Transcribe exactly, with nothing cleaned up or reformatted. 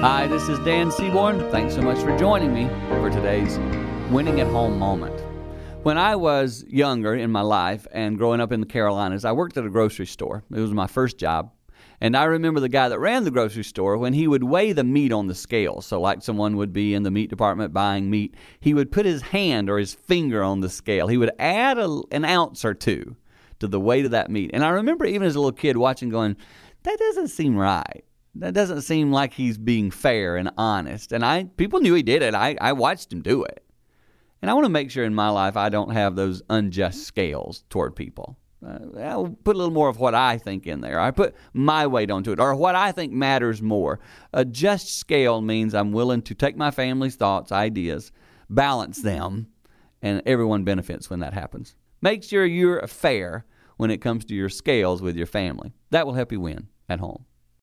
Hi, this is Dan Seaborn. Thanks so much for joining me for today's Winning at Home Moment. When I was younger in my life and growing up in the Carolinas, I worked at a grocery store. It was my first job. And I remember the guy that ran the grocery store, when he would weigh the meat on the scale, so like someone would be in the meat department buying meat, he would put his hand or his finger on the scale. He would add a, an ounce or two to the weight of that meat. And I remember even as a little kid watching going, that doesn't seem right. That doesn't seem like he's being fair and honest. And I people knew he did it. I, I watched him do it. And I want to make sure in my life I don't have those unjust scales toward people. Uh, I'll put a little more of what I think in there. I put my weight onto it, or what I think matters more. A just scale means I'm willing to take my family's thoughts, ideas, balance them, and everyone benefits when that happens. Make sure you're fair when it comes to your scales with your family. That will help you win at home.